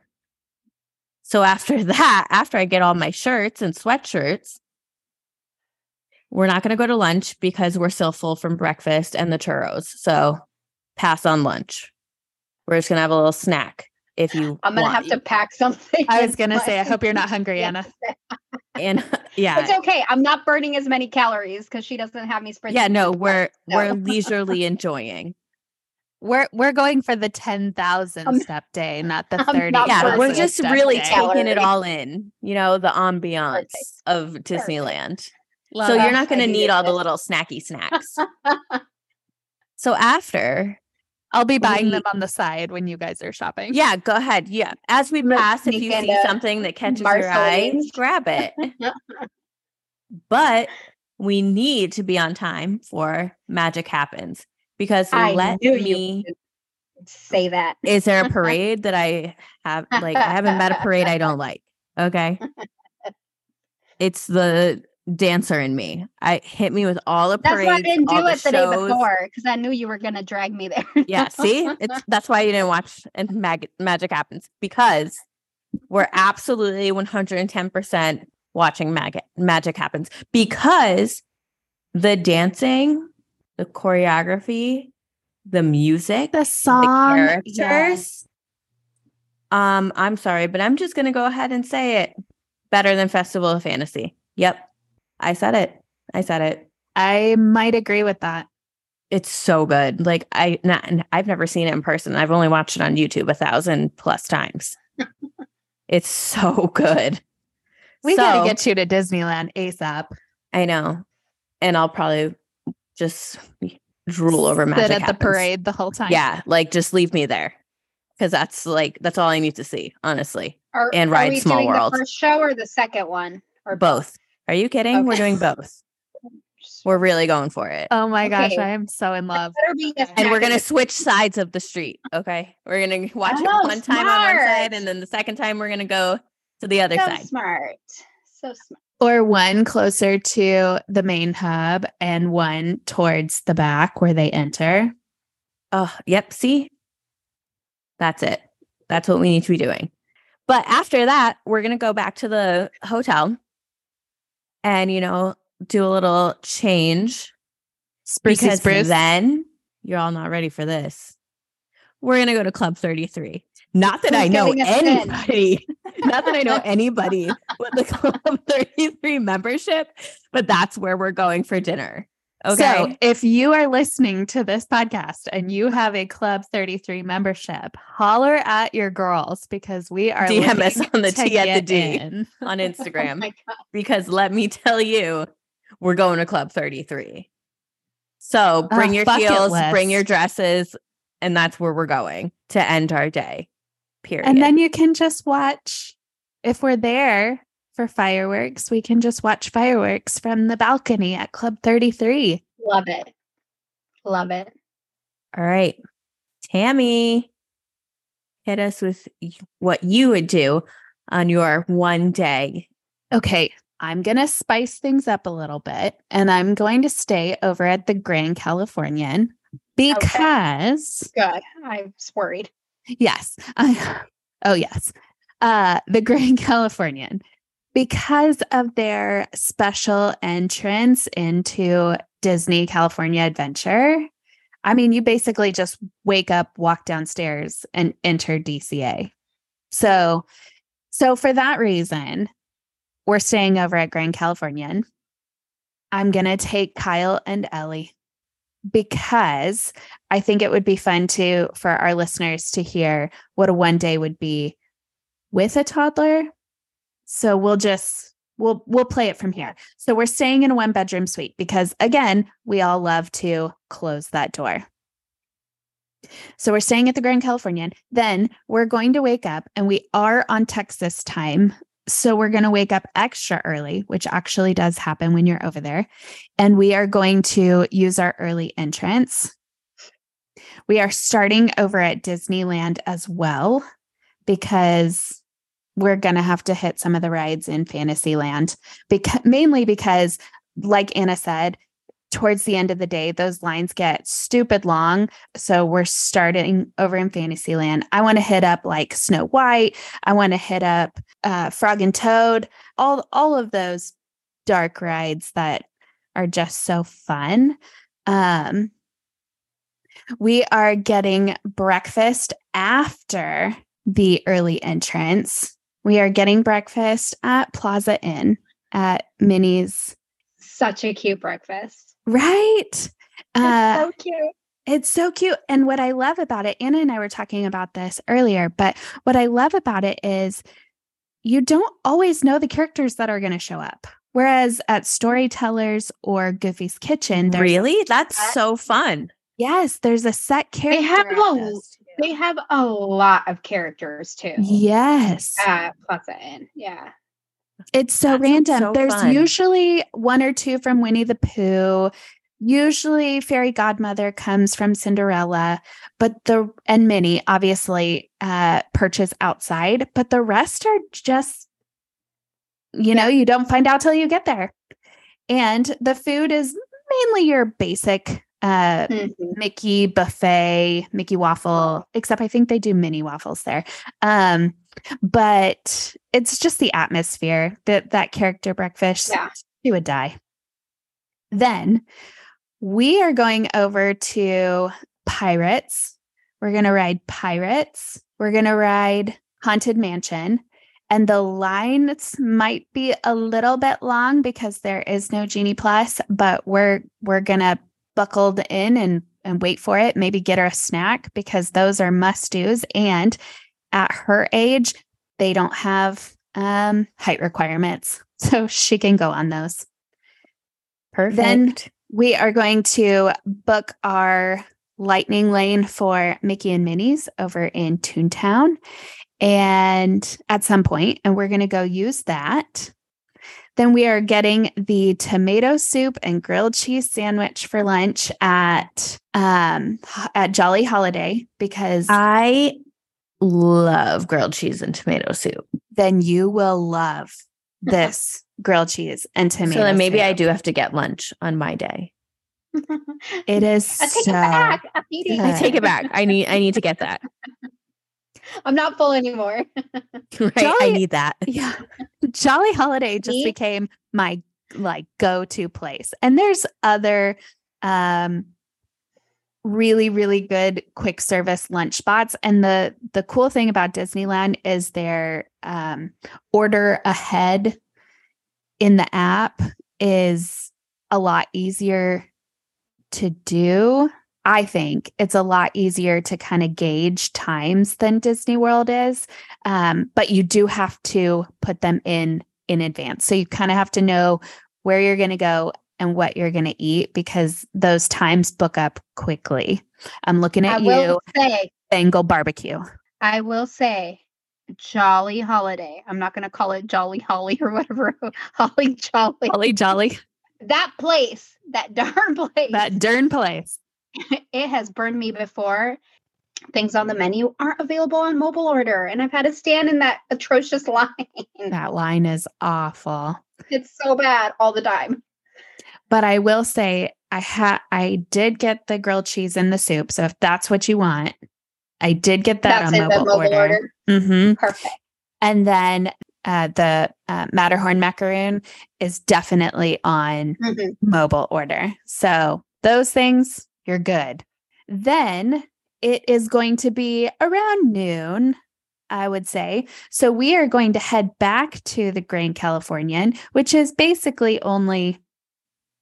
So after that, after I get all my shirts and sweatshirts, we're not going to go to lunch because we're still full from breakfast and the churros. So... pass on lunch. We're just gonna have a little snack. If you, I'm gonna want. have to pack something. I was gonna say, I hope you're not hungry, Anna. And yeah, it's okay. I'm not burning as many calories because she doesn't have me spread. Yeah, no, we're no. we're leisurely enjoying. We're we're going for the ten thousand step day, not the thirty. Not yeah, we're just really day. taking Calorie. it all in. You know, the ambiance Perfect. of Disneyland. Love so that. You're not gonna I need all it. the little snacky snacks. So after. I'll be buying we, them on the side when you guys are shopping. Yeah, go ahead. Yeah. As we pass, if you see something that catches Marceline. your eye, grab it. But we need to be on time for Magic Happens because I let knew me you say that. Is there a parade that I have? Like, I haven't met a parade I don't like. Okay. It's the dancer in me. I hit me with all the parades. That's why I didn't do it the, the day before because I knew you were going to drag me there. Yeah, see, it's that's why you didn't watch and Mag- Magic Happens because we're absolutely one hundred ten percent watching Mag- Magic Happens because the dancing, the choreography, the music, the song, the characters. Yes. Um, I'm sorry, but I'm just going to go ahead and say it. Better than Festival of Fantasy. Yep. I said it. I said it. I might agree with that. It's so good. Like I, not, I've never seen it in person. I've only watched it on YouTube a thousand plus times. It's so good. We so, gotta get you to Disneyland ASAP. I know, and I'll probably just drool over Sit Magic at Happens. The parade the whole time. Yeah, like just leave me there because that's like that's all I need to see, honestly. Are, and ride are we Small doing World. The first show or the second one or both? Are you kidding? Okay. We're doing both. We're really going for it. Oh my gosh, okay. I am so in love. And we're going to switch sides of the street, okay? We're going to watch oh, it one time smart. on one side and then the second time we're going to go to the other so side. So smart. So smart. Or one closer to the main hub and one towards the back where they enter. Oh, yep, see? That's it. That's what we need to be doing. But after that, we're going to go back to the hotel and, you know, do a little change. Spruce, because spruce. Then you're all not ready for this. We're going to go to Club thirty-three. Not that Who's I know anybody. Not that I know anybody with the Club thirty-three membership, but that's where we're going for dinner. Okay. So if you are listening to this podcast and you have a Club thirty-three membership, holler at your girls because we are D M us on the Tea at the D on Instagram. Oh, because let me tell you, we're going to Club thirty-three. So bring oh, your heels, bring your dresses, and that's where we're going to end our day. Period. And then you can just watch, if we're there for fireworks, we can just watch fireworks from the balcony at Club thirty-three. Love it. Love it. All right. Tammy, hit us with what you would do on your one day. Okay. I'm going to spice things up a little bit, and I'm going to stay over at the Grand Californian because... Okay. God, I'm worried. Yes. I, oh, yes. Uh, the Grand Californian. Because of their special entrance into Disney California Adventure, I mean, you basically just wake up, walk downstairs, and enter D C A. So, so for that reason, we're staying over at Grand Californian. I'm going to take Kyle and Ellie because I think it would be fun to for our listeners to hear what a one day would be with a toddler. So we'll just, we'll, we'll play it from here. So we're staying in a one bedroom suite because again, we all love to close that door. So we're staying at the Grand Californian. Then we're going to wake up, and we are on Texas time. So we're going to wake up extra early, which actually does happen when you're over there. And we are going to use our early entrance. We are starting over at Disneyland as well because we're going to have to hit some of the rides in Fantasyland, because mainly because, like Anna said, towards the end of the day, those lines get stupid long. So we're starting over in Fantasyland. I want to hit up like Snow White. I want to hit up uh, Frog and Toad, all, all of those dark rides that are just so fun. Um, we are getting breakfast after the early entrance. We are getting breakfast at Plaza Inn at Minnie's. Such a cute breakfast. Right? It's uh, so cute. It's so cute. And what I love about it, Anna and I were talking about this earlier, but what I love about it is you don't always know the characters that are going to show up. Whereas at Storytellers or Goofy's Kitchen. Really? That's set. So fun. Yes. There's a set character. They have a They have a lot of characters too. Yes. Uh, Plaza Inn. Yeah. It's so That's random. So There's fun. Usually one or two from Winnie the Pooh. Usually Fairy Godmother comes from Cinderella, but the, and Minnie obviously uh, perches outside, but the rest are just, you know, you don't find out till you get there. And the food is mainly your basic Uh, mm-hmm. Mickey buffet, Mickey waffle, except I think they do mini waffles there. Um, but it's just the atmosphere that that character breakfast, yeah. She would die. Then we are going over to Pirates. We're going to ride Pirates. We're going to ride Haunted Mansion. And the lines might be a little bit long because there is no Genie Plus, but we're, we're going to buckled in and, and wait for it. Maybe get her a snack because those are must-dos. And at her age, they don't have um, height requirements. So she can go on those. Perfect. Then we are going to book our lightning lane for Mickey and Minnie's over in Toontown. And at some point, and we're going to go use that. Then we are getting the tomato soup and grilled cheese sandwich for lunch at um, at Jolly Holiday because I love grilled cheese and tomato soup. Then you will love this grilled cheese and tomato soup. So then maybe soup. I do have to get lunch on my day. It is I take so it back. I take it back. I need I need to get that. I'm not full anymore. Right. Jolly, I need that. Yeah. Jolly Holiday just Me? became my like go-to place. And there's other um, really, really good quick service lunch spots. And the, the cool thing about Disneyland is their um, order ahead in the app is a lot easier to do. I think it's a lot easier to kind of gauge times than Disney World is. Um, but you do have to put them in in advance. So you kind of have to know where you're going to go and what you're going to eat, because those times book up quickly. I'm looking at I will you, say, Bengal barbecue. I will say Jolly Holiday. I'm not going to call it Jolly Holly or whatever. Holly Jolly. Holly Jolly. That place, that darn place. That darn place. It has burned me before. Things on the menu aren't available on mobile order, and I've had to stand in that atrocious line. That line is awful. It's so bad all the time. But I will say, I ha- I did get the grilled cheese and the soup. So if that's what you want, I did get that that's on mobile, mobile order. order. Mm-hmm. Perfect. And then uh, the uh, Matterhorn macaroon is definitely on mm-hmm. mobile order. So those things. You're good. Then it is going to be around noon, I would say. So we are going to head back to the Grand Californian, which is basically only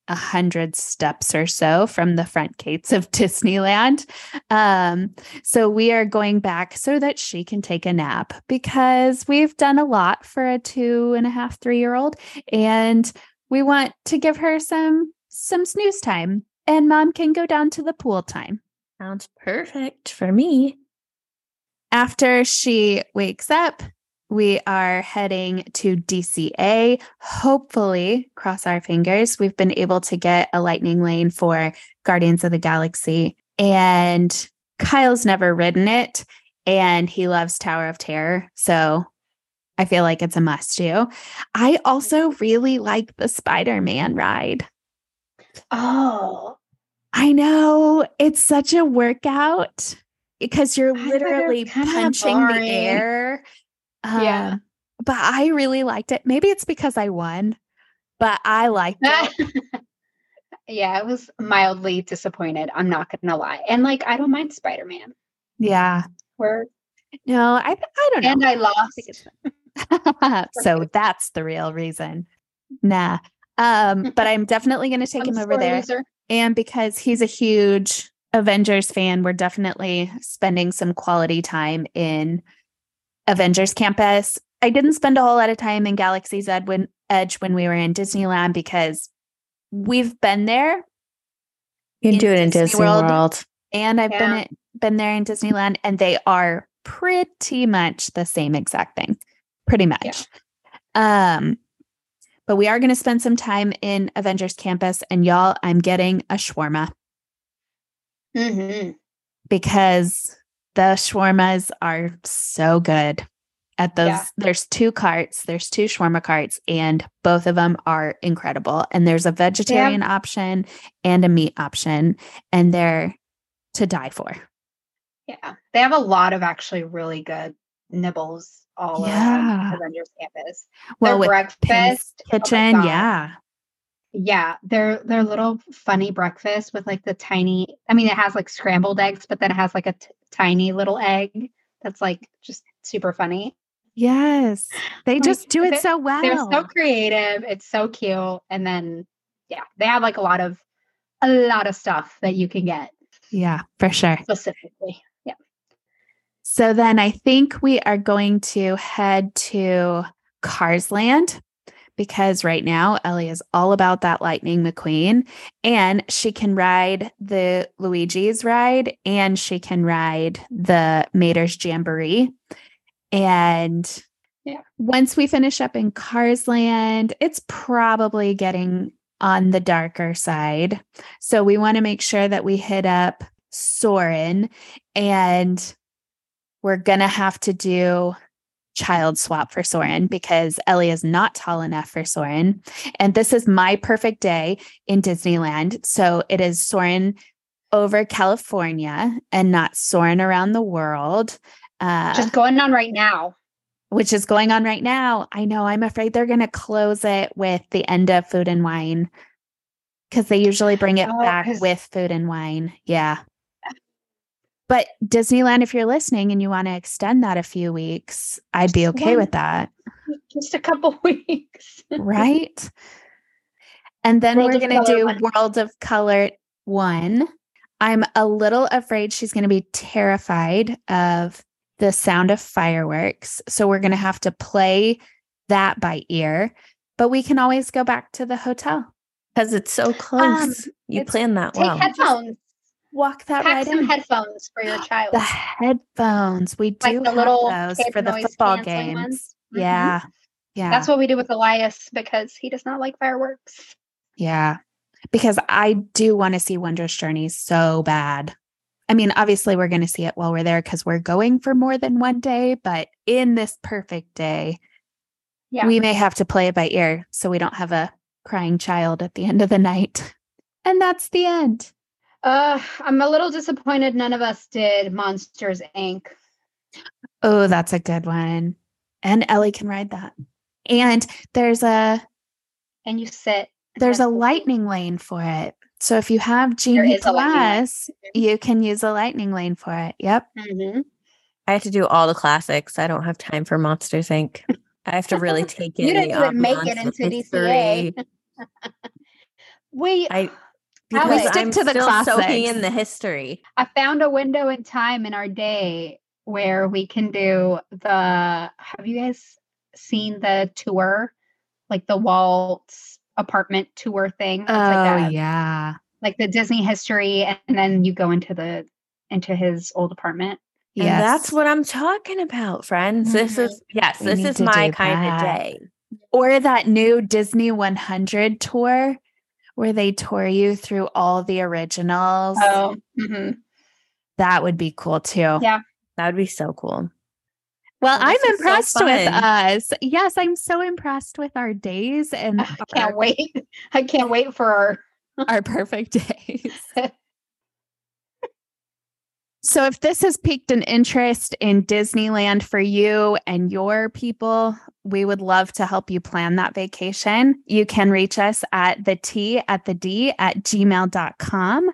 a hundred steps or so from the front gates of Disneyland. Um, so we are going back so that she can take a nap, because we've done a lot for a two and a half, three-year-old, and we want to give her some some snooze time. And mom can go down to the pool time. Sounds perfect for me. After she wakes up, we are heading to D C A. Hopefully, cross our fingers, we've been able to get a lightning lane for Guardians of the Galaxy. And Kyle's never ridden it, and he loves Tower of Terror. So I feel like it's a must do. I also really like the Spider-Man ride. Oh, I know. It's such a workout because you're literally punching the air. Um, yeah. But I really liked it. Maybe it's because I won, but I liked it. Yeah, I was mildly disappointed. I'm not going to lie. And like, I don't mind Spider-Man. Yeah. We're No, I I don't know. And I lost. So that's the real reason. Nah. Um, but I'm definitely going to take I'm him over there. User. And because he's a huge Avengers fan, we're definitely spending some quality time in Avengers Campus. I didn't spend a whole lot of time in Galaxy's Edwin, Edge when we were in Disneyland, because we've been there. You can do it in Disney World. World. And I've yeah. been, been there in Disneyland, and they are pretty much the same exact thing. Pretty much. Yeah. Um, But we are going to spend some time in Avengers Campus. And y'all, I'm getting a shawarma. Mm-hmm. Because the shawarmas are so good at those. Yeah. There's two carts. There's two shawarma carts. And both of them are incredible. And there's a vegetarian yeah. option and a meat option. And they're to die for. Yeah. They have a lot of actually really good nibbles. All yeah. of Avengers Campus. Well, their breakfast kitchen, oh yeah, yeah. Their their little funny breakfast with like the tiny. I mean, it has like scrambled eggs, but then it has like a t- tiny little egg that's like just super funny. Yes, they like, just do it so well. They're so creative. It's so cute. And then yeah, they have like a lot of a lot of stuff that you can get. Yeah, for sure. Specifically. So then I think we are going to head to Cars Land, because right now Ellie is all about that Lightning McQueen, and she can ride the Luigi's ride, and she can ride the Mater's Jamboree. And yeah. once we finish up in Cars Land, it's probably getting on the darker side. So we want to make sure that we hit up Soarin', and we're going to have to do child swap for Soarin', because Ellie is not tall enough for Soarin'. And this is my perfect day in Disneyland. So it is Soarin' over California and not Soarin' around the world. Uh, Just going on right now. Which is going on right now. I know. I'm afraid they're going to close it with the end of Food and Wine, because they usually bring it oh, back with Food and Wine. Yeah. But Disneyland, if you're listening and you want to extend that a few weeks, I'd be okay one, with that. Just a couple weeks. Right. And then World we're going to do one. World of Color one. I'm a little afraid she's going to be terrified of the sound of fireworks. So we're going to have to play that by ear, but we can always go back to the hotel because it's so close. Um, you plan that take well. Take headphones. Walk that Pack right some in. Headphones for your child. The headphones. We do like the little those for the football games. Mm-hmm. Yeah. Yeah. That's what we do with Elias because he does not like fireworks. Yeah. Because I do want to see Wondrous Journeys so bad. I mean, obviously we're going to see it while we're there because we're going for more than one day, but in this perfect day, yeah, we may have to play it by ear so we don't have a crying child at the end of the night. And that's the end. Uh, I'm a little disappointed none of us did Monsters, Incorporated. Oh, that's a good one. And Ellie can ride that. And there's a... And you sit. There's a lightning lane for it. So if you have Genie Plus, you can use a lightning lane for it. Yep. Mm-hmm. I have to do all the classics. I don't have time for Monsters, Incorporated. I have to really take it. You didn't even make it into D C A. we... I, Because Alex, stick I'm to the still classics. Soaking in the history. I found a window in time in our day where we can do the, have you guys seen the tour? Like the Waltz apartment tour thing? It's oh, like that. Yeah. Like the Disney history. And then you go into the, into his old apartment. Yeah. That's what I'm talking about, friends. Mm-hmm. This is, yes, we this is my kind that. Of day. Or that new Disney one hundred tour. Where they tour you through all the originals. Oh, mm-hmm. That would be cool too. Yeah. That would be so cool. Well, this I'm impressed so with us. Yes, I'm so impressed with our days. And I our, can't wait. I can't wait for our, our perfect days. So if this has piqued an interest in Disneyland for you and your people, we would love to help you plan that vacation. You can reach us at the tea at the D at gmail dot com,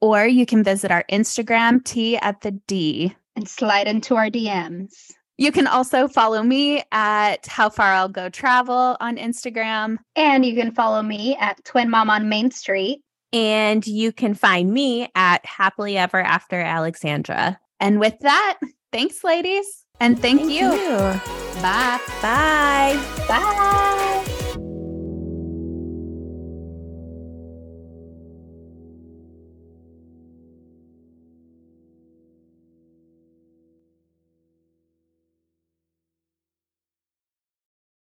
or you can visit our Instagram, tea at the D. And slide into our D Ms. You can also follow me at How Far I'll Go Travel on Instagram. And you can follow me at Twin Mom on Main Street. And you can find me at Happily Ever After Alexandra. And with that, thanks, ladies. And thank, thank you. you. Bye. Bye. Bye.